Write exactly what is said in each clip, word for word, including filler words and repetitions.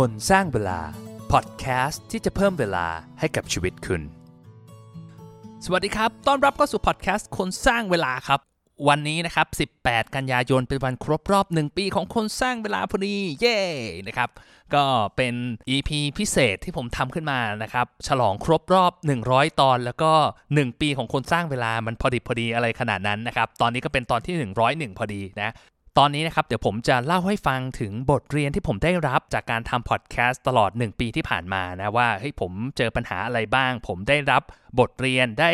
คนสร้างเวลาพอดแคสต์ที่จะเพิ่มเวลาให้กับชีวิตคุณสวัสดีครับต้อนรับเข้าสู่พอดแคสต์คนสร้างเวลาครับวันนี้นะครับสิบแปดกันยายนเป็นวันครบรอบหนึ่งปีของคนสร้างเวลาพอดีเย้นะครับก็เป็น อี พี พิเศษที่ผมทำขึ้นมานะครับฉลองครบรอบหนึ่งร้อยตอนแล้วก็หนึ่งปีของคนสร้างเวลามันพอดิบพอดีอะไรขนาดนั้นนะครับตอนนี้ก็เป็นตอนที่หนึ่งร้อยเอ็ดพอดีนะตอนนี้นะครับเดี๋ยวผมจะเล่าให้ฟังถึงบทเรียนที่ผมได้รับจากการทำพอดแคสต์ตลอดหนึ่งปีที่ผ่านมานะว่าเฮ้ยผมเจอปัญหาอะไรบ้างผมได้รับบทเรียนได้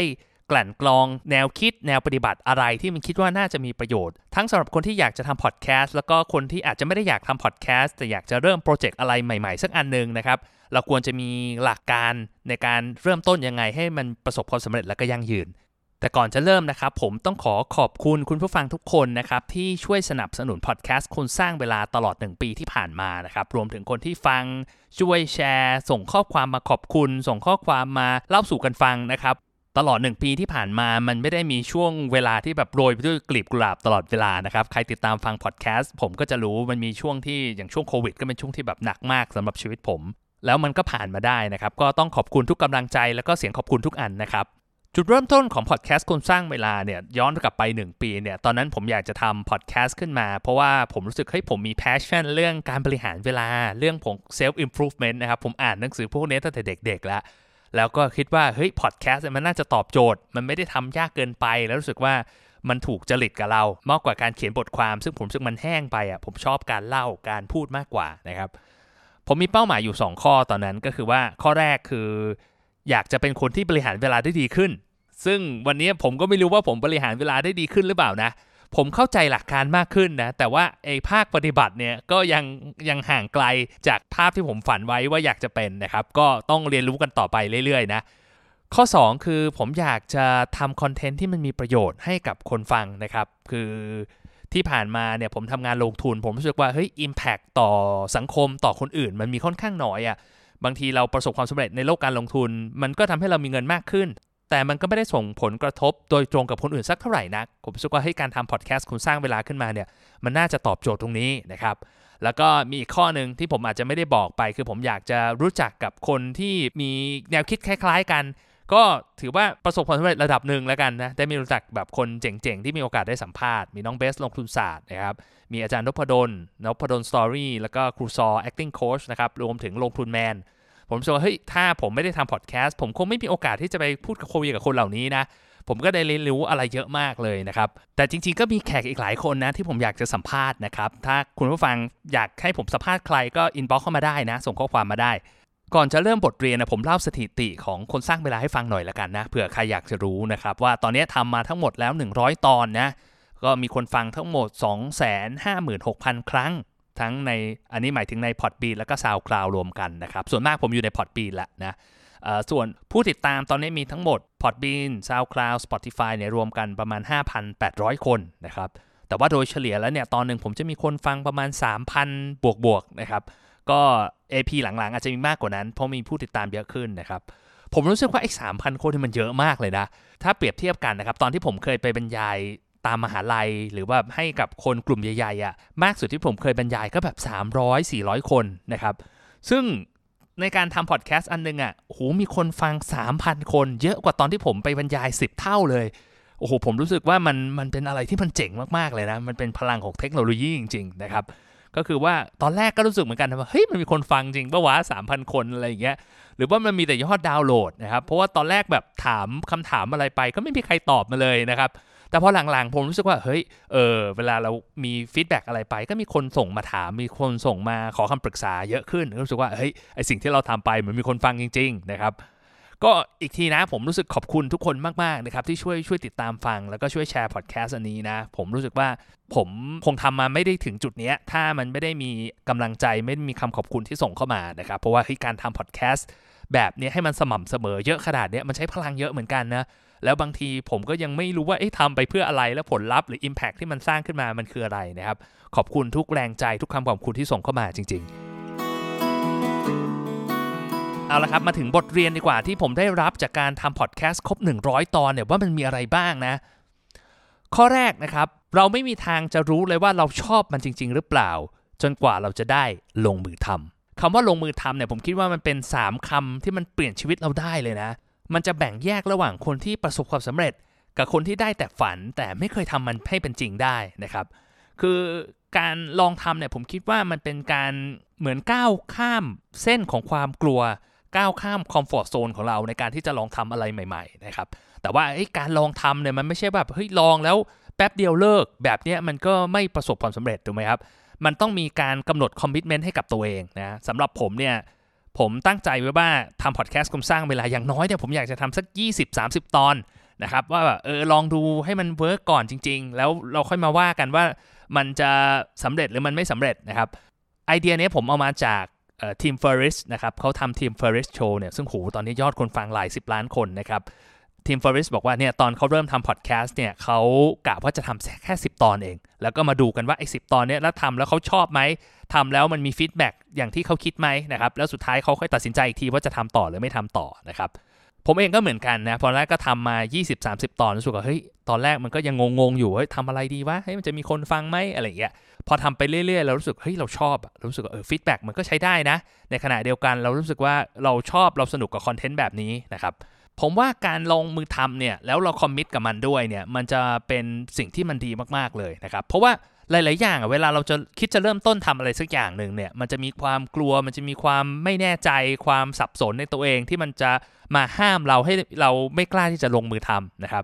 กลั่นกรองแนวคิดแนวปฏิบัติอะไรที่มันคิดว่าน่าจะมีประโยชน์ทั้งสำหรับคนที่อยากจะทำพอดแคสต์แล้วก็คนที่อาจจะไม่ได้อยากทำพอดแคสต์แต่อยากจะเริ่มโปรเจกต์อะไรใหม่ๆสักอันนึงนะครับเราควรจะมีหลักการในการเริ่มต้นยังไงให้มันประสบความสำเร็จและก็ยั่งยืนแต่ก่อนจะเริ่มนะครับผมต้องขอขอบคุณคุณผู้ฟังทุกคนนะครับที่ช่วยสนับสนุนพอดแคสต์คนสร้างเวลาตลอดหนึ่งปีที่ผ่านมานะครับรวมถึงคนที่ฟังช่วยแชร์ส่งข้อความมาขอบคุณส่งข้อความมาเล่าสู่กันฟังนะครับตลอดหนึ่งปีที่ผ่านมามันไม่ได้มีช่วงเวลาที่แบบโรยไปด้วยกลีบกุหลาบตลอดเวลานะครับใครติดตามฟังพอดแคสต์ผมก็จะรู้มันมีช่วงที่อย่างช่วงโควิดก็เป็นช่วงที่แบบหนักมากสำหรับชีวิตผมแล้วมันก็ผ่านมาได้นะครับก็ต้องขอบคุณทุกกำลังใจแล้วก็เสียงขอบคุณทุกอันนะครับจุดเริ่มต้นของพอดแคสต์คนสร้างเวลาเนี่ยย้อนกลับไปหนึ่งปีเนี่ยตอนนั้นผมอยากจะทำพอดแคสต์ขึ้นมาเพราะว่าผมรู้สึกเฮ้ยผมมีแพชชั่นเรื่องการบริหารเวลาเรื่องของเซลฟ์อิมพรูฟเมนต์นะครับผมอ่านหนังสือพวกนี้ตั้งแต่เด็กๆแล้วแล้วก็คิดว่าเฮ้ยพอดแคสต์มันน่าจะตอบโจทย์มันไม่ได้ทำยากเกินไปแล้วรู้สึกว่ามันถูกจริตกับเรามากกว่าการเขียนบทความซึ่งผมรู้สึกมันแห้งไปอ่ะผมชอบการเล่าการพูดมากกว่านะครับผมมีเป้าหมายอยู่สองข้อตอนนั้นก็คือว่าข้อแรกคืออยากจะเป็นคนที่บริหารเวลาได้ดีขึ้นซึ่งวันนี้ผมก็ไม่รู้ว่าผมบริหารเวลาได้ดีขึ้นหรือเปล่านะผมเข้าใจหลักการมากขึ้นนะแต่ว่าไอ้ภาคปฏิบัติเนี่ยก็ยังยังห่างไกลจากภาพที่ผมฝันไว้ว่าอยากจะเป็นนะครับก็ต้องเรียนรู้กันต่อไปเรื่อยๆนะข้อสองคือผมอยากจะทำคอนเทนต์ที่มันมีประโยชน์ให้กับคนฟังนะครับคือที่ผ่านมาเนี่ยผมทำงานลงทุนผมรู้สึกว่าเฮ้ย impact ต่อสังคมต่อคนอื่นมันมีค่อนข้างน้อยอ่ะบางทีเราประสบความสำเร็จในโลกการลงทุนมันก็ทำให้เรามีเงินมากขึ้นแต่มันก็ไม่ได้ส่งผลกระทบโดยตรงกับคนอื่นสักเท่าไหร่นักผมคิดว่าให้การทำพอดแคสต์คุณสร้างเวลาขึ้นมาเนี่ยมันน่าจะตอบโจทย์ตรงนี้นะครับแล้วก็มีอีกข้อนึงที่ผมอาจจะไม่ได้บอกไปคือผมอยากจะรู้จักกับคนที่มีแนวคิดคล้ายๆกันก็ถือว่าประสบความสำเร็จระดับหนึ่งแล้วกันนะได้มีรู้จักแบบคนเจ๋งๆที่มีโอกาสได้สัมภาษณ์มีน้องเบสลงทุนศาสตร์นะครับมีอาจารย์นพดลนพดลสตอรี่แล้วก็ครูซอ acting coach นะครับรวมถึงลงทุนแมนผมคิดว่าเฮ้ยถ้าผมไม่ได้ทำพอดแคสต์ผมคงไม่มีโอกาสที่จะไปพูดกับคุยกับคนเหล่านี้นะผมก็ได้เรียนรู้อะไรเยอะมากเลยนะครับแต่จริงๆก็มีแขกอีกหลายคนนะที่ผมอยากจะสัมภาษณ์นะครับถ้าคุณผู้ฟังอยากให้ผมสัมภาษณ์ใครก็อินบ็อกซ์เข้ามาได้นะส่งข้อความมาได้ก่อนจะเริ่มบทเรียนนะผมเล่าสถิติของคนสร้างเวลาให้ฟังหน่อยละกันนะเผื่อใครอยากจะรู้นะครับว่าตอนนี้ทำมาทั้งหมดแล้วหนึ่งร้อยตอนนะก็มีคนฟังทั้งหมด สองแสนห้าหมื่นหกพัน ครั้งทั้งในอันนี้หมายถึงใน Podbean แล้วก็ SoundCloud รวมกันนะครับส่วนมากผมอยู่ใน Podbean ละนะส่วนผู้ติดตามตอนนี้มีทั้งหมด Podbean SoundCloud Spotify เนี่ยรวมกันประมาณ ห้าพันแปดร้อยคนนะครับแต่ว่าโดยเฉลี่ยแล้วเนี่ยตอนนึงผมจะมีคนฟังประมาณ สามพัน บวกๆนะครับก็ เอ พี หลังๆอาจจะมีมากกว่านั้นเพราะมีผู้ติดตามเยอะขึ้นนะครับผมรู้สึกว่าไอ้ สามพันคนนี่มันเยอะมากเลยนะถ้าเปรียบเทียบกันนะครับตอนที่ผมเคยไปบรรยายตามมหาลัยหรือว่าให้กับคนกลุ่มใหญ่ๆอ่ะมากสุดที่ผมเคยบรรยายก็แบบสามร้อยสี่ร้อยคนนะครับซึ่งในการทำพอดแคสต์อันนึงอ่ะโอ้โหมีคนฟัง สามพันคนเยอะกว่าตอนที่ผมไปบรรยายสิบเท่าเลยโอ้โหผมรู้สึกว่ามันมันเป็นอะไรที่มันเจ๋งมากๆเลยนะมันเป็นพลังของเทคโนโลยีจริงๆนะครับก็คือว่าตอนแรกก็รู้สึกเหมือนกันว่าเฮ้ยมันมีคนฟังจริงป่ะวะ สามพันคนอะไรอย่างเงี้ยหรือว่ามันมีแต่ยอดดาวน์โหลดนะครับเพราะว่าตอนแรกแบบถามคำถามอะไรไปก็ไม่มีใครตอบมาเลยนะครับแต่พอหลังๆผมรู้สึกว่าเฮ้ยเออเวลาเรามีฟีดแบ็กอะไรไปก็มีคนส่งมาถามมีคนส่งมาขอคำปรึกษาเยอะขึ้นรู้สึกว่าเฮ้ยไอสิ่งที่เราทำไปมันมีคนฟังจริงๆนะครับก็อีกทีนะผมรู้สึกขอบคุณทุกคนมากๆนะครับที่ช่วยช่วยติดตามฟังแล้วก็ช่วยแชร์พอดแคสต์อันนี้นะผมรู้สึกว่าผมคงทำมาไม่ได้ถึงจุดนี้ถ้ามันไม่ได้มีกำลังใจไม่มีคำขอบคุณที่ส่งเข้ามานะครับเพราะว่าการทำพอดแคสต์แบบนี้ให้มันสม่ำเสมอเยอะขนาดนี้มันใช้พลังเยอะเหมือนกันนะแล้วบางทีผมก็ยังไม่รู้ว่าเอ๊ะทำไปเพื่ออะไรแล้วผลลัพธ์หรือ impact ที่มันสร้างขึ้นมามันคืออะไรนะครับขอบคุณทุกแรงใจทุกคำขอบคุณที่ส่งเข้ามาจริงๆเอาละครับมาถึงบทเรียนดีกว่าที่ผมได้รับจากการทำพอดแคสต์ครบหนึ่งร้อยตอนเนี่ยว่ามันมีอะไรบ้างนะข้อแรกนะครับเราไม่มีทางจะรู้เลยว่าเราชอบมันจริงๆหรือเปล่าจนกว่าเราจะได้ลงมือทำ คำว่าลงมือทำเนี่ยผมคิดว่ามันเป็นสามคำที่มันเปลี่ยนชีวิตเราได้เลยนะมันจะแบ่งแยกระหว่างคนที่ประสบความสำเร็จกับคนที่ได้แต่ฝันแต่ไม่เคยทำมันให้เป็นจริงได้นะครับคือการลองทำเนี่ยผมคิดว่ามันเป็นการเหมือนก้าวข้ามเส้นของความกลัวก้าวข้ามคอมฟอร์ทโซนของเราในการที่จะลองทำอะไรใหม่ๆนะครับแต่ว่าการลองทำเนี่ยมันไม่ใช่แบบเฮ้ยลองแล้วแป๊บเดียวเลิกแบบนี้มันก็ไม่ประสบความสำเร็จถูกไหมครับมันต้องมีการกำหนดคอมมิตเมนต์ให้กับตัวเองนะสำหรับผมเนี่ยผมตั้งใจไว้ว่าทำพอดแคสต์คงสร้างเวลาอย่างน้อยเนี่ยผมอยากจะทำสัก ยี่สิบถึงสามสิบ ตอนนะครับว่าแบบเออลองดูให้มันเวิร์กก่อนจริงๆแล้วเราค่อยมาว่ากันว่ามันจะสำเร็จหรือมันไม่สำเร็จนะครับไอเดียนี้ผมเอามาจากทีมเฟอร์ริสนะครับเขาทำทีมเฟอร์ริสโชว์เนี่ยซึ่งโหตอนนี้ยอดคนฟังหลายสิบล้านคนนะครับทีมเฟอร์ริสบอกว่าเนี่ยตอนเขาเริ่มทำพอดแคสต์เนี่ยเขากะว่าจะทำแค่สิบตอนเองแล้วก็มาดูกันว่าไอ้สิบตอนเนี่ยแล้วทำแล้วเขาชอบไหมทำแล้วมันมีฟีดแบ็กอย่างที่เขาคิดไหมนะครับแล้วสุดท้ายเขาค่อยตัดสินใจอีกทีว่าจะทำต่อหรือไม่ทำต่อนะครับผมเองก็เหมือนกันนะตอนแรกก็ทำมา ยี่สิบถึงสามสิบ ตอนรู้สึกว่าเฮ้ยตอนแรกมันก็ยังงงๆอยู่เฮ้ยทำอะไรดีวะเฮ้ยมันจะมีคนฟังไหมอะไรอย่างเงี้ยพอทำไปเรื่อยๆเรารู้สึกเฮ้ยเราชอบเรารู้สึกว่าเออฟีดแบ็กมันก็ใช้ได้นะในขณะเดียวกันเรารู้สึกว่าเราชอบเราสนุกกับคอนเทนต์แบบนี้นะครับผมว่าการลงมือทำเนี่ยแล้วเราคอมมิตกับมันด้วยเนี่ยมันจะเป็นสิ่งที่มันดีมากๆเลยนะครับเพราะว่าหลายๆอย่างเวลาเราจะคิดจะเริ่มต้นทำอะไรสักอย่างหนึ่งเนี่ยมันจะมีความกลัวมันจะมีความไม่แน่ใจความสับสนในตัวเองที่มันจะมาห้ามเราให้เราไม่กล้าที่จะลงมือทำนะครั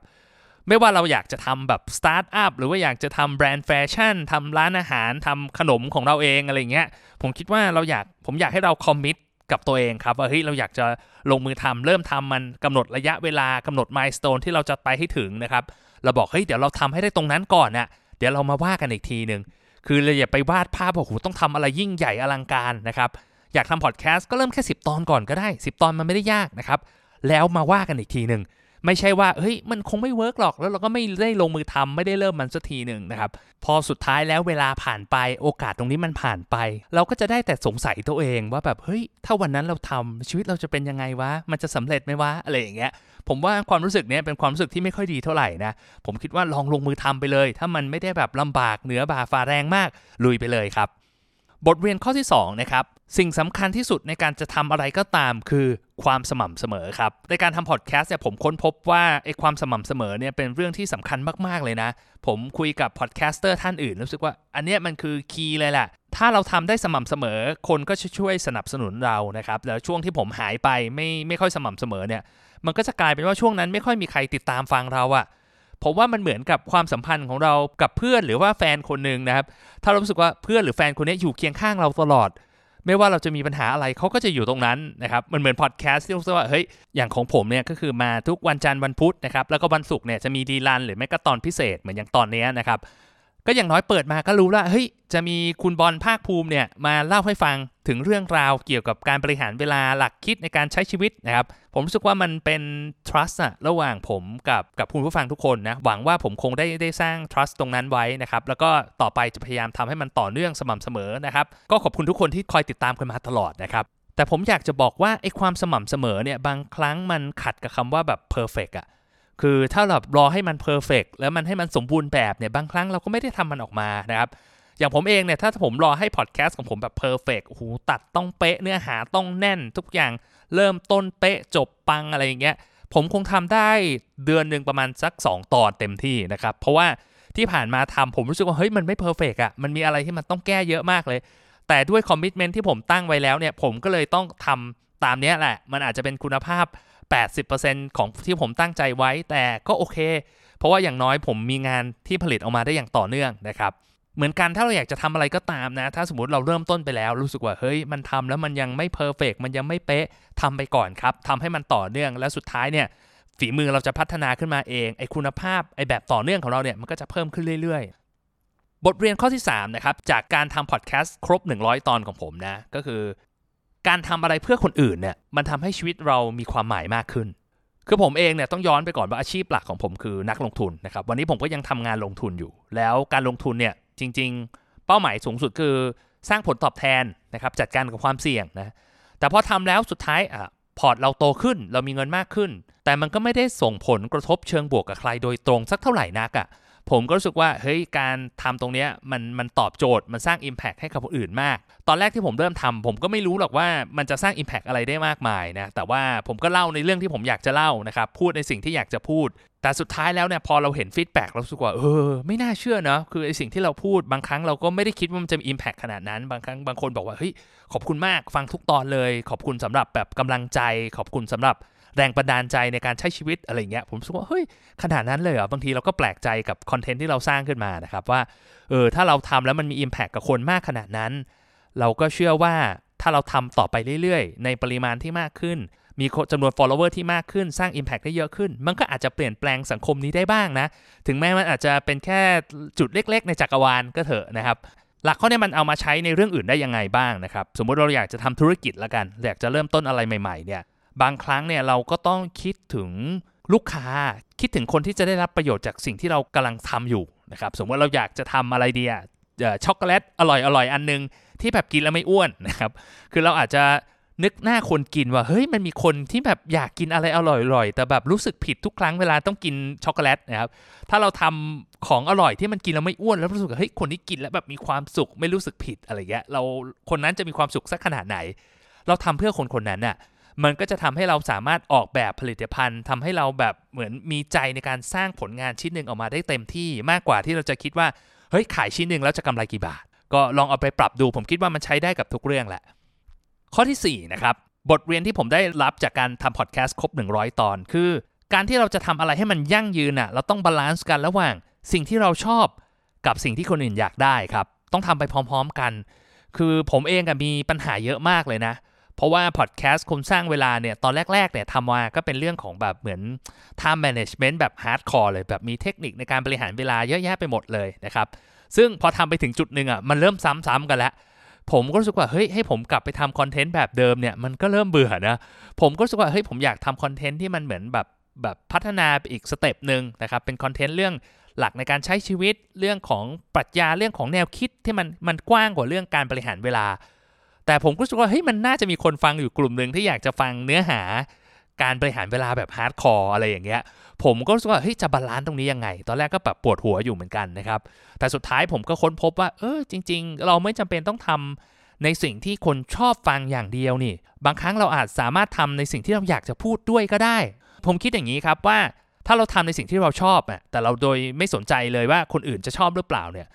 บไม่ว่าเราอยากจะทำแบบสตาร์ทอัพหรือว่าอยากจะทำแบรนด์แฟชั่นทำร้านอาหารทำขนมของเราเองอะไรเงี้ยผมคิดว่าเราอยากผมอยากให้เราคอมมิตกับตัวเองครับว่าเฮ้ยเราอยากจะลงมือทำเริ่มทำมันกำหนดระยะเวลากำหนดมายสเตนที่เราจะไปให้ถึงนะครับเราบอกเฮ้ยเดี๋ยวเราทำให้ได้ตรงนั้นก่อนนะเดี๋ยวเรามาว่ากันอีกทีนึงคือเราอย่าไปวาดภาพว่าโหต้องทำอะไรยิ่งใหญ่อลังการนะครับอยากทำพอดแคสต์ก็เริ่มแค่สิบตอนก่อนก็ได้สิบตอนมันไม่ได้ยากนะครับแล้วมาว่ากันอีกทีนึงไม่ใช่ว่าเฮ้ยมันคงไม่เวิร์กหรอกแล้วเราก็ไม่ได้ลงมือทำไม่ได้เริ่มมันสักทีหนึ่งนะครับพอสุดท้ายแล้วเวลาผ่านไปโอกาสตรงนี้มันผ่านไปเราก็จะได้แต่สงสัยตัวเองว่าแบบเฮ้ยถ้าวันนั้นเราทำชีวิตเราจะเป็นยังไงวะมันจะสำเร็จไหมวะอะไรอย่างเงี้ยผมว่าความรู้สึกเนี้ยเป็นความรู้สึกที่ไม่ค่อยดีเท่าไหร่นะผมคิดว่าลองลงมือทำไปเลยถ้ามันไม่ได้แบบลำบากเหนือบ่าฝ่าแรงมากลุยไปเลยครับบทเรียนข้อที่สองนะครับสิ่งสำคัญที่สุดในการจะทำอะไรก็ตามคือความสม่ำเสมอครับในการทำพอดแคสต์เนี่ยผมค้นพบว่าไอ้ความสม่ำเสมอเนี่ยเป็นเรื่องที่สำคัญมากๆเลยนะผมคุยกับพอดแคสเตอร์ท่านอื่นรู้สึกว่าอันเนี้ยมันคือคีย์เลยแหละถ้าเราทำได้สม่ำเสมอคนก็ช่วยสนับสนุนเรานะครับแล้วช่วงที่ผมหายไปไม่ไม่ค่อยสม่ำเสมอเนี่ยมันก็จะกลายเป็นว่าช่วงนั้นไม่ค่อยมีใครติดตามฟังเราอะผมว่ามันเหมือนกับความสัมพันธ์ของเรากับเพื่อนหรือว่าแฟนคนนึงนะครับถ้าเรารู้สึกว่าเพื่อนหรือแฟนคนนี้อยู่เคียงข้างเราตลอดไม่ว่าเราจะมีปัญหาอะไรเขาก็จะอยู่ตรงนั้นนะครับมันเหมือนพอดแคสต์ที่รู้สึกว่าเฮ้ยอย่างของผมเนี่ยก็คือมาทุกวันจันทร์วันพุธนะครับแล้วก็วันศุกร์เนี่ยจะมีดีลันหรือแม้กระทั่งตอนพิเศษเหมือนอย่างตอนนี้นะครับก็อย่างน้อยเปิดมาก็รู้ละเฮ้ยจะมีคุณบอลภาคภูมิเนี่ยมาเล่าให้ฟังถึงเรื่องราวเกี่ยวกับการบริหารเวลาหลักคิดในการใช้ชีวิตนะครับผมรู้สึกว่ามันเป็น trust อะระหว่างผมกับกับคุณผู้ฟังทุกคนนะหวังว่าผมคงได้ได้สร้าง trust ตรงนั้นไว้นะครับแล้วก็ต่อไปจะพยายามทำให้มันต่อเนื่องสม่ำเสมอนะครับก็ขอบคุณทุกคนที่คอยติดตามกันมาตลอดนะครับแต่ผมอยากจะบอกว่าไอ้ความสม่ำเสมอเนี่ยบางครั้งมันขัดกับคำว่าแบบ perfect อะคือถ้าเรารอให้มันเพอร์เฟกต์แล้วมันให้มันสมบูรณ์แบบเนี่ยบางครั้งเราก็ไม่ได้ทำมันออกมานะครับอย่างผมเองเนี่ยถ้าผมรอให้พอดแคสต์ของผมแบบเพอร์เฟกต์โอ้โหตัดต้องเป๊ะเนื้อหาต้องแน่นทุกอย่างเริ่มต้นเป๊ะจบปังอะไรอย่างเงี้ยผมคงทำได้เดือนหนึ่งประมาณสักสองตอนเต็มที่นะครับเพราะว่าที่ผ่านมาทำผมรู้สึกว่าเฮ้ยมันไม่เพอร์เฟกต์อ่ะมันมีอะไรที่มันต้องแก้เยอะมากเลยแต่ด้วยคอมมิตเมนต์ที่ผมตั้งไว้แล้วเนี่ยผมก็เลยต้องทำตามนี้แหละมันอาจจะเป็นคุณภาพแปดสิบเปอร์เซ็นต์ ของที่ผมตั้งใจไว้แต่ก็โอเคเพราะว่าอย่างน้อยผมมีงานที่ผลิตออกมาได้อย่างต่อเนื่องนะครับเหมือนกันถ้าเราอยากจะทำอะไรก็ตามนะถ้าสมมติเราเริ่มต้นไปแล้วรู้สึกว่าเฮ้ยมันทำแล้วมันยังไม่เพอร์เฟกต์มันยังไม่เป๊ะทำไปก่อนครับทำให้มันต่อเนื่องและสุดท้ายเนี่ยฝีมือเราจะพัฒนาขึ้นมาเองไอ้คุณภาพไอ้แบบต่อเนื่องของเราเนี่ยมันก็จะเพิ่มขึ้นเรื่อยๆบทเรียนข้อที่สามนะครับจากการทำพอดแคสต์ครบหนึ่งร้อยตอนของผมนะก็คือการทำอะไรเพื่อคนอื่นเนี่ยมันทำให้ชีวิตเรามีความหมายมากขึ้นคือผมเองเนี่ยต้องย้อนไปก่อนว่าอาชีพหลักของผมคือนักลงทุนนะครับวันนี้ผมก็ยังทำงานลงทุนอยู่แล้วการลงทุนเนี่ยจริงๆเป้าหมายสูงสุดคือสร้างผลตอบแทนนะครับจัดการกับความเสี่ยงนะแต่พอทำแล้วสุดท้ายอ่ะพอร์ตเราโตขึ้นเรามีเงินมากขึ้นแต่มันก็ไม่ได้ส่งผลกระทบเชิงบวกกับใครโดยตรงสักเท่าไหร่นักอ่ะ ผมก็รู้สึกว่าเฮ้ยการทำตรงเนี้ยมันมันตอบโจทย์มันสร้าง impact ให้กับคนอื่นมากตอนแรกที่ผมเริ่มทำผมก็ไม่รู้หรอกว่ามันจะสร้าง impact อะไรได้มากมายนะแต่ว่าผมก็เล่าในเรื่องที่ผมอยากจะเล่านะครับพูดในสิ่งที่อยากจะพูดแต่สุดท้ายแล้วเนี่ยพอเราเห็นฟีดแบ็กเราสึกว่าเออไม่น่าเชื่อเนาะคือไอสิ่งที่เราพูดบางครั้งเราก็ไม่ได้คิดว่ามันจะมี impact ขนาดนั้นบางครั้งบางคนบอกว่าเฮ้ยขอบคุณมากฟังทุกตอนเลยขอบคุณสำหรับแบบกำลังใจขอบคุณสำหรับแรงบันดาลใจในการใช้ชีวิตอะไรเงี้ยผมรู้สึกว่าเฮ้ยขนาดนั้นเลยเหรอบางทีเราก็แปลกใจกับคอนเทนต์ที่เราสร้างขึ้นมานะครับว่าเออถ้าเราทำแล้วมันมี impact กับคนมากขนาดนั้นเราก็เชื่อว่าถ้าเราทำต่อไปเรื่อยๆในปริมาณที่มากขึ้นมีจำนวน follower ที่มากขึ้นสร้าง impact ได้เยอะขึ้นมันก็อาจจะเปลี่ยนแปลงสังคมนี้ได้บ้างนะถึงแม้มันอาจจะเป็นแค่จุดเล็กๆในจักรวาลก็เถอะนะครับหลักข้อนี้มันเอามาใช้ในเรื่องอื่นได้ยังไงบ้างนะครับสมมติเราอยากจะทำธุรกิจละกันอยากจะเริ่มต้นอะไรใหม่ๆเนี่ยบางครั้งเนี่ยเราก็ต้องคิดถึงลูกค้าคิดถึงคนที่จะได้รับประโยชน์จากสิ่งที่เรากำลังทำอยู่นะครับสมมติเราอยากจะทำอะไรดีอ่ะช็อกโกแลตอร่อยอร่อยอันนึงที่แบบกินแล้วไม่อ้วนนะครับคือเราอาจจะนึกหน้าคนกินว่าเฮ้ยมันมีคนที่แบบอยากกินอะไรอร่อยๆแต่แบบรู้สึกผิดทุกครั้งเวลาต้องกินช็อกโกแลตนะครับถ้าเราทำของอร่อยที่มันกินแล้วไม่อ้วนแล้วรู้สึกว่าเฮ้ยคนที่กินแล้วแบบมีความสุขไม่รู้สึกผิดอะไรเงี้ยเราคนนั้นจะมีความสุขสักขนาดไหนเราทำเพื่อคนคนนั้นน่ะมันก็จะทำให้เราสามารถออกแบบผลิตภัณฑ์ทำให้เราแบบเหมือนมีใจในการสร้างผลงานชิ้นนึงออกมาได้เต็มที่มากกว่าที่เราจะคิดว่าเฮ้ยขายชิ้นนึงแล้วจะกำไรกี่บาทก็ลองเอาไปปรับดูผมคิดว่ามันใช้ได้กับทุกเรื่องแหละข้อที่สี่นะครับบทเรียนที่ผมได้รับจากการทำพอดแคสต์ครบหนึ่งร้อยตอนคือการที่เราจะทำอะไรให้มันยั่งยืนน่ะเราต้องบาลานซ์กันระหว่างสิ่งที่เราชอบกับสิ่งที่คนอื่นอยากได้ครับต้องทำไปพร้อมๆกันคือผมเองก็มีปัญหาเยอะมากเลยนะเพราะว่าพอดแคสต์คนสร้างเวลาเนี่ยตอนแรกๆเนี่ยทำมาก็เป็นเรื่องของแบบเหมือน time management แบบ hardcore เลยแบบมีเทคนิคในการบริหารเวลาเยอะแยะไปหมดเลยนะครับซึ่งพอทำไปถึงจุดนึงอ่ะมันเริ่มซ้ำๆกันแล้วผมก็รู้สึกว่าเฮ้ยให้ผมกลับไปทำคอนเทนต์แบบเดิมเนี่ยมันก็เริ่มเบื่อนะผมก็รู้สึกว่าเฮ้ยผมอยากทำคอนเทนต์ที่มันเหมือนแบบแบบพัฒนาไปอีกสเต็ปนึงนะครับเป็นคอนเทนต์เรื่องหลักในการใช้ชีวิตเรื่องของปรัชญาเรื่องของแนวคิดที่มันมันกว้างกว่าเรื่องการบริหารเวลาแต่ผมก็รู้สึกว่าเฮ้ยมันน่าจะมีคนฟังอยู่กลุ่มนึงที่อยากจะฟังเนื้อหาการบริหารเวลาแบบฮาร์ดคอร์อะไรอย่างเงี้ยผมก็รู้สึกว่าเฮ้ยจะบาลานซ์ตรงนี้ยังไงตอนแรกก็แบบปวดหัวอยู่เหมือนกันนะครับแต่สุดท้ายผมก็ค้นพบว่าเออจริงๆเราไม่จำเป็นต้องทำในสิ่งที่คนชอบฟังอย่างเดียวนี่บางครั้งเราอาจสามารถทำในสิ่งที่เราอยากจะพูดด้วยก็ได้ผมคิดอย่างนี้ครับว่าถ้าเราทำในสิ่งที่เราชอบอ่ะแต่เราโดยไม่สนใจเลยว่าคนอื่นจะชอบหรือเปล่าเนี่ย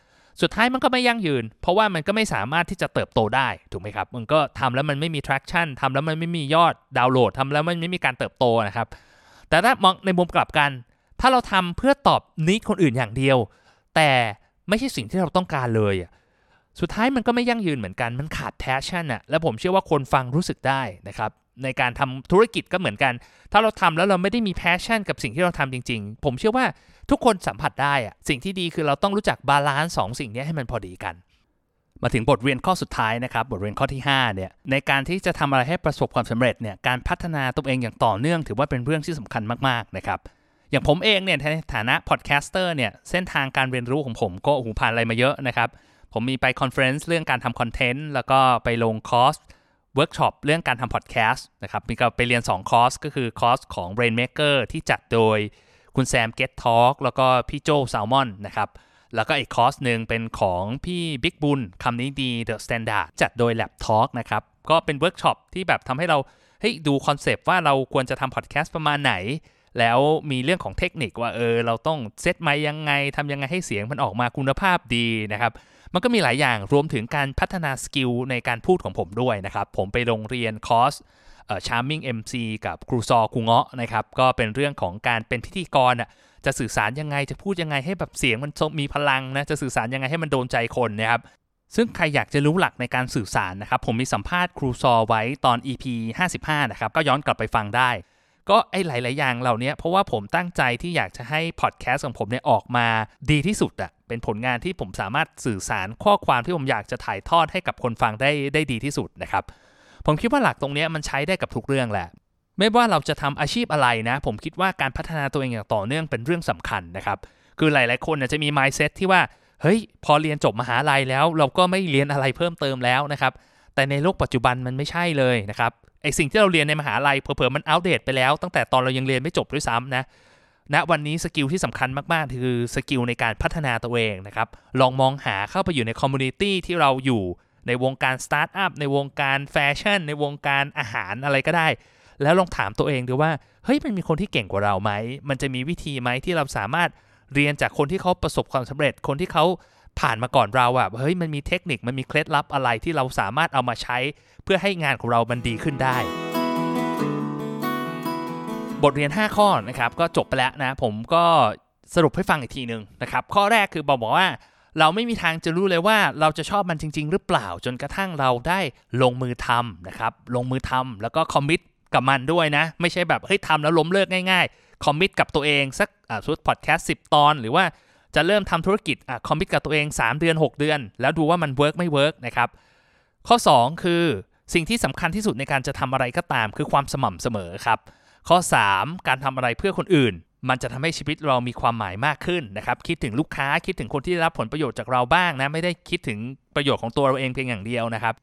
สุดท้ายมันก็ไม่ยั่งยืนเพราะว่ามันก็ไม่สามารถที่จะเติบโตได้ถูกไหมครับมันก็ทำแล้วมันไม่มี traction ทำแล้วมันไม่มียอดดาวน์โหลดทำแล้วมันไม่มีการเติบโตนะครับแต่ถ้ามองในมุมกลับกันถ้าเราทำเพื่อตอบนิดคนอื่นอย่างเดียวแต่ไม่ใช่สิ่งที่เราต้องการเลยสุดท้ายมันก็ไม่ยั่งยืนเหมือนกันมันขาด passion อะและผมเชื่อว่าคนฟังรู้สึกได้นะครับในการทำธุรกิจก็เหมือนกันถ้าเราทำแล้วเราไม่ได้มี passion กับสิ่งที่เราทำจริงๆผมเชื่อว่าทุกคนสัมผัสได้อะสิ่งที่ดีคือเราต้องรู้จักบาลานซ์สองสิ่งนี้ให้มันพอดีกันมาถึงบทเรียนข้อสุดท้ายนะครับบทเรียนข้อที่ห้าเนี่ยในการที่จะทำอะไรให้ประสบความสำเร็จเนี่ยการพัฒนาตัวเองอย่างต่อเนื่องถือว่าเป็นเรื่องที่สำคัญมากๆนะครับอย่างผมเองเนี่ยในฐานะพอดแคสเตอร์เนี่ยเส้นทางการเรียนรู้ของผมก็โอ้โหผ่านอะไรมาเยอะนะครับผมมีไปคอนเฟอเรนซ์เรื่องการทำคอนเทนต์แล้วก็ไปลงคอร์สเวิร์กช็อปเรื่องการทำพอดแคสต์นะครับมีก็ไปเรียนสองคอร์สก็คือคอร์สของ Brainmaker ที่จัดโดยคุณแซม Get Talk แล้วก็พี่โจแซลมอนนะครับแล้วก็อีกคอร์สนึงเป็นของพี่บิ๊กบุญคำนี้ดี The Standard จัดโดย Lab Talk นะครับก็เป็นเวิร์กช็อปที่แบบทำให้เราเฮ้ยดูคอนเซปต์ว่าเราควรจะทำพอดแคสต์ประมาณไหนแล้วมีเรื่องของเทคนิคว่าเออเราต้องเซตไมค์ยังไงทำยังไงให้เสียงมันออกมาคุณภาพดีนะครับมันก็มีหลายอย่างรวมถึงการพัฒนาสกิลในการพูดของผมด้วยนะครับผมไปลงเรียนคอร์สเอ่อ Charming เอ็ม ซี กับครูซอครูเงาะนะครับก็เป็นเรื่องของการเป็นพิธีกรอ่ะจะสื่อสารยังไงจะพูดยังไงให้แบบเสียงมันมีพลังนะจะสื่อสารยังไงให้มันโดนใจคนนะครับซึ่งใครอยากจะรู้หลักในการสื่อสารนะครับผมมีสัมภาษณ์ครูซอไว้ตอน อี พี ห้าสิบห้านะครับก็ย้อนกลับไปฟังได้ก็ไอ้หลายๆอย่างเหล่านี้เพราะว่าผมตั้งใจที่อยากจะให้พอดแคสต์ของผมเนี่ยออกมาดีที่สุดอ่ะเป็นผลงานที่ผมสามารถสื่อสารข้อความที่ผมอยากจะถ่ายทอดให้กับคนฟังได้ได้ดีที่สุดนะครับผมคิดว่าหลักตรงนี้มันใช้ได้กับทุกเรื่องแหละไม่ว่าเราจะทำอาชีพอะไรนะผมคิดว่าการพัฒนาตัวเองอย่างต่อเนื่องเป็นเรื่องสำคัญนะครับคือหลายๆคนอาจจะมี mindset ที่ว่าเฮ้ยพอเรียนจบมหาลัยแล้วเราก็ไม่เรียนอะไรเพิ่มเติมแล้วนะครับแต่ในโลกปัจจุบันมันไม่ใช่เลยนะครับไอสิ่งที่เราเรียนในมหาลัยเผลอๆมันอัปเดตไปแล้วตั้งแต่ตอนเรายังเรียนไม่จบด้วยซ้ำนะ ณวันนี้สกิลที่สำคัญมากๆคือสกิลในการพัฒนาตัวเองนะครับลองมองหาเข้าไปอยู่ในคอมมูนิตี้ที่เราอยู่ในวงการสตาร์ทอัพในวงการแฟชั่นในวงการอาหารอะไรก็ได้แล้วลองถามตัวเองดูว่าเฮ้ยมันมีคนที่เก่งกว่าเราไหมมันจะมีวิธีไหมที่เราสามารถเรียนจากคนที่เขาประสบความสำเร็จคนที่เขาผ่านมาก่อนเราอะเฮ้ยมันมีเทคนิคมันมีเคล็ดลับอะไรที่เราสามารถเอามาใช้เพื่อให้งานของเรามันดีขึ้นได้บทเรียนห้าข้อนะครับก็จบไปแล้วนะผมก็สรุปให้ฟังอีกทีนึงนะครับข้อแรกคือบอกว่าเราไม่มีทางจะรู้เลยว่าเราจะชอบมันจริงๆหรือเปล่าจนกระทั่งเราได้ลงมือทำนะครับลงมือทำแล้วก็คอมมิตกับมันด้วยนะไม่ใช่แบบเฮ้ยทำแล้วล้มเลิกง่ายๆคอมมิตกับตัวเองสักอ่าสุดพอดแคสต์สิบตอนหรือว่าจะเริ่มทำธุรกิจอ่ะคอมมิตกับตัวเองสามเดือนหกเดือนแล้วดูว่ามันเวิร์กไม่เวิร์กนะครับข้อสองคือสิ่งที่สำคัญที่สุดในการจะทำอะไรก็ตามคือความสม่ำเสมอครับข้อสามการทำอะไรเพื่อคนอื่นมันจะทำให้ชีวิตเรามีความหมายมากขึ้นนะครับคิดถึงลูกค้าคิดถึงคนที่ได้รับผลประโยชน์จากเราบ้างนะไม่ได้คิดถึงประโยชน์ของตัวเราเองเพียงอย่างเดียวนะครับ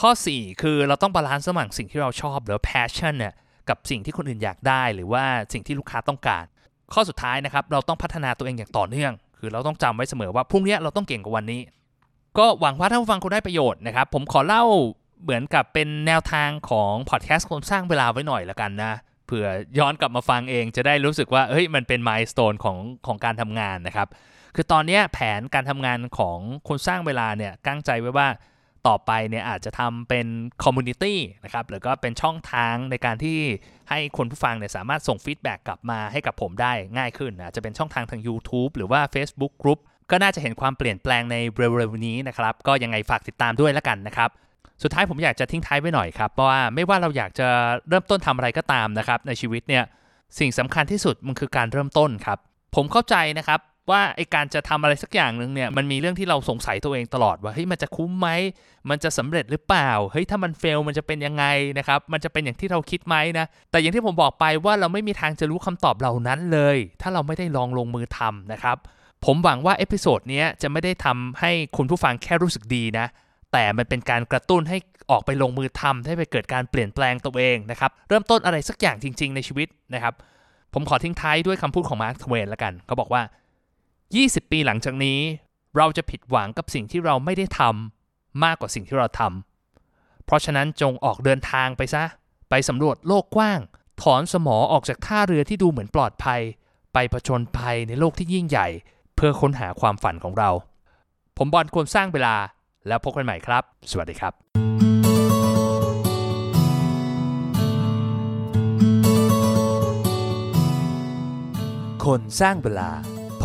ข้อสี่คือเราต้องบาลานซ์ระหว่างสิ่งที่เราชอบหรือ passion เนี่ยกับสิ่งที่คนอื่นอยากได้หรือว่าสิ่งที่ลูกค้าต้องการข้อสุดท้ายนะครับเราต้องพัฒนาตัวเองอย่างต่อเนื่องคือเราต้องจำไว้เสมอว่าพรุ่งนี้เราต้องเก่งกว่าวันนี้ก็หวังว่าท่านผู้ฟังคงได้ประโยชน์นะครับผมขอเล่าเหมือนกับเป็นแนวทางของพอดแคสต์คนสร้างเวลาไว้หน่อยละกันนะเผื่อย้อนกลับมาฟังเองจะได้รู้สึกว่าเฮ้ยมันเป็นมายสโตนของของการทำงานนะครับคือตอนนี้แผนการทำงานของคนสร้างเวลาเนี่ยตั้งใจไว้ว่าต่อไปเนี่ยอาจจะทำเป็นคอมมูนิตี้นะครับหรือก็เป็นช่องทางในการที่ให้คนผู้ฟังเนี่ยสามารถส่งฟีดแบ็กกลับมาให้กับผมได้ง่ายขึ้นนะจะเป็นช่องทางทาง YouTube หรือว่า Facebook Group ก็น่าจะเห็นความเปลี่ยนแปลงในเร็วๆนี้นะครับก็ยังไงฝากติดตามด้วยละกันนะครับสุดท้ายผมอยากจะทิ้งท้ายไว้หน่อยครับเพราะว่าไม่ว่าเราอยากจะเริ่มต้นทำอะไรก็ตามนะครับในชีวิตเนี่ยสิ่งสำคัญที่สุดมันคือการเริ่มต้นครับผมเข้าใจนะครับว่าไอ้การจะทำอะไรสักอย่างนึงเนี่ยมันมีเรื่องที่เราสงสัยตัวเองตลอดว่าเฮ้ยมันจะคุ้มไหมมันจะสำเร็จหรือเปล่าเฮ้ยถ้ามันเฟลมันจะเป็นยังไงนะครับมันจะเป็นอย่างที่เราคิดไหมนะแต่อย่างที่ผมบอกไปว่าเราไม่มีทางจะรู้คำตอบเหล่านั้นเลยถ้าเราไม่ได้ลองลงมือทำนะครับผมหวังว่าเอพิโซดนี้จะไม่ได้ทำให้คุณผู้ฟังแค่รู้สึกดีนะแต่มันเป็นการกระตุ้นให้ออกไปลงมือทำให้ไปเกิดการเปลี่ยนแปลงตัวเองนะครับเริ่มต้นอะไรสักอย่างจริงๆในชีวิตนะครับผมขอทิ้งท้ายด้วยคำพูดของมาร์ค ทเวนละกันเขาบอกว่ายี่สิบปีหลังจากนี้เราจะผิดหวังกับสิ่งที่เราไม่ได้ทำมากกว่าสิ่งที่เราทำเพราะฉะนั้นจงออกเดินทางไปซะไปสำรวจโลกกว้างถอนสมอออกจากท่าเรือที่ดูเหมือนปลอดภัยไปผจญภัยในโลกที่ยิ่งใหญ่เพื่อค้นหาความฝันของเราผมบอลควรสร้างเวลาแล้วพบกันใหม่ครับสวัสดีครับคนสร้างเวลาพ